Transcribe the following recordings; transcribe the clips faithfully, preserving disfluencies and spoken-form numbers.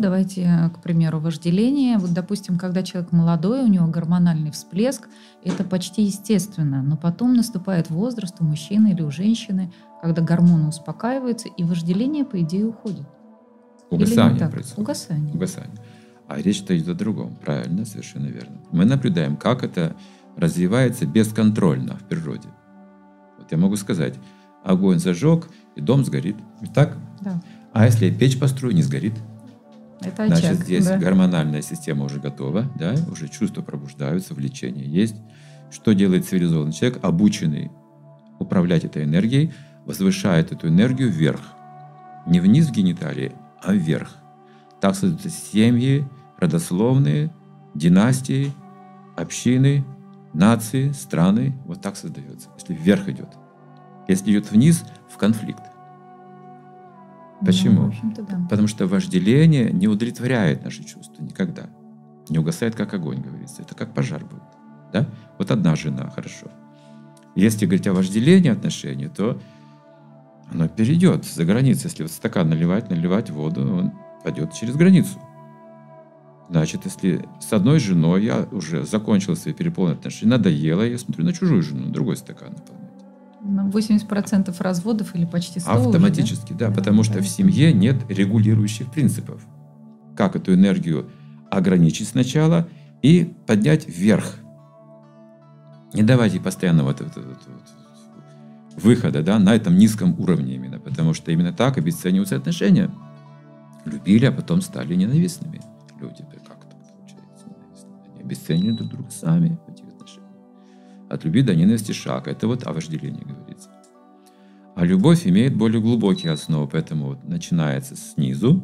Давайте, к примеру, вожделение. Вот, допустим, когда человек молодой, у него гормональный всплеск, это почти естественно. Но потом наступает возраст у мужчины или у женщины, когда гормоны успокаиваются, и вожделение, по идее, уходит. Угасание происходит. Угасание. Угасание. А речь-то идет о другом. Правильно, совершенно верно. Мы наблюдаем, как это развивается бесконтрольно в природе. Вот я могу сказать, огонь зажег, и дом сгорит. Ведь так? Да. А если я печь построю, не сгорит? Это очаг. Значит, здесь да. гормональная система уже готова, да, уже чувства пробуждаются, влечение есть. Что делает цивилизованный человек, обученный управлять этой энергией, возвышает эту энергию вверх. Не вниз в гениталии, а вверх. Так создаются семьи, родословные, династии, общины, нации, страны. Вот так создается, если вверх идет. Если идет вниз, в конфликт. Почему? Ну, да. Потому что вожделение не удовлетворяет наши чувства никогда. Не угасает, как огонь, говорится. Это как пожар будет. Да? Вот одна жена, хорошо. Если говорить о вожделении отношений, то оно перейдет за границу. Если вот стакан наливать, наливать воду, он пойдет через границу. Значит, если с одной женой я уже закончила свои переполненные отношения, надоело, я смотрю на чужую жену, на другой стакан наполняю. восемьдесят процентов разводов или почти сто процентов. Автоматически, уже, да? Да, да, потому да, что да. в семье нет регулирующих принципов. Как эту энергию ограничить сначала и поднять вверх. Не давайте постоянно вот, вот, вот, вот, выхода, да, на этом низком уровне именно, потому что именно так обесцениваются отношения. Любили, а потом стали ненавистными. Люди, да как так получается, ненавистными? Они обесценивают друг друга сами. От любви до ненависти шаг. Это вот о вожделении говорится. А любовь имеет более глубокие основы, поэтому вот начинается снизу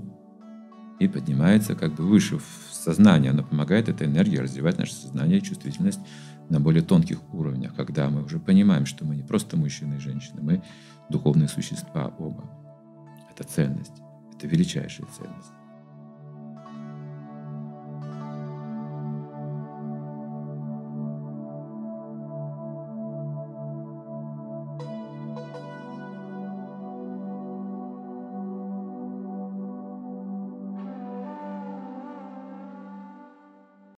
и поднимается как бы выше в сознание. Она помогает этой энергии развивать наше сознание и чувствительность на более тонких уровнях, когда мы уже понимаем, что мы не просто мужчины и женщины, мы духовные существа оба. Это ценность, это величайшая ценность.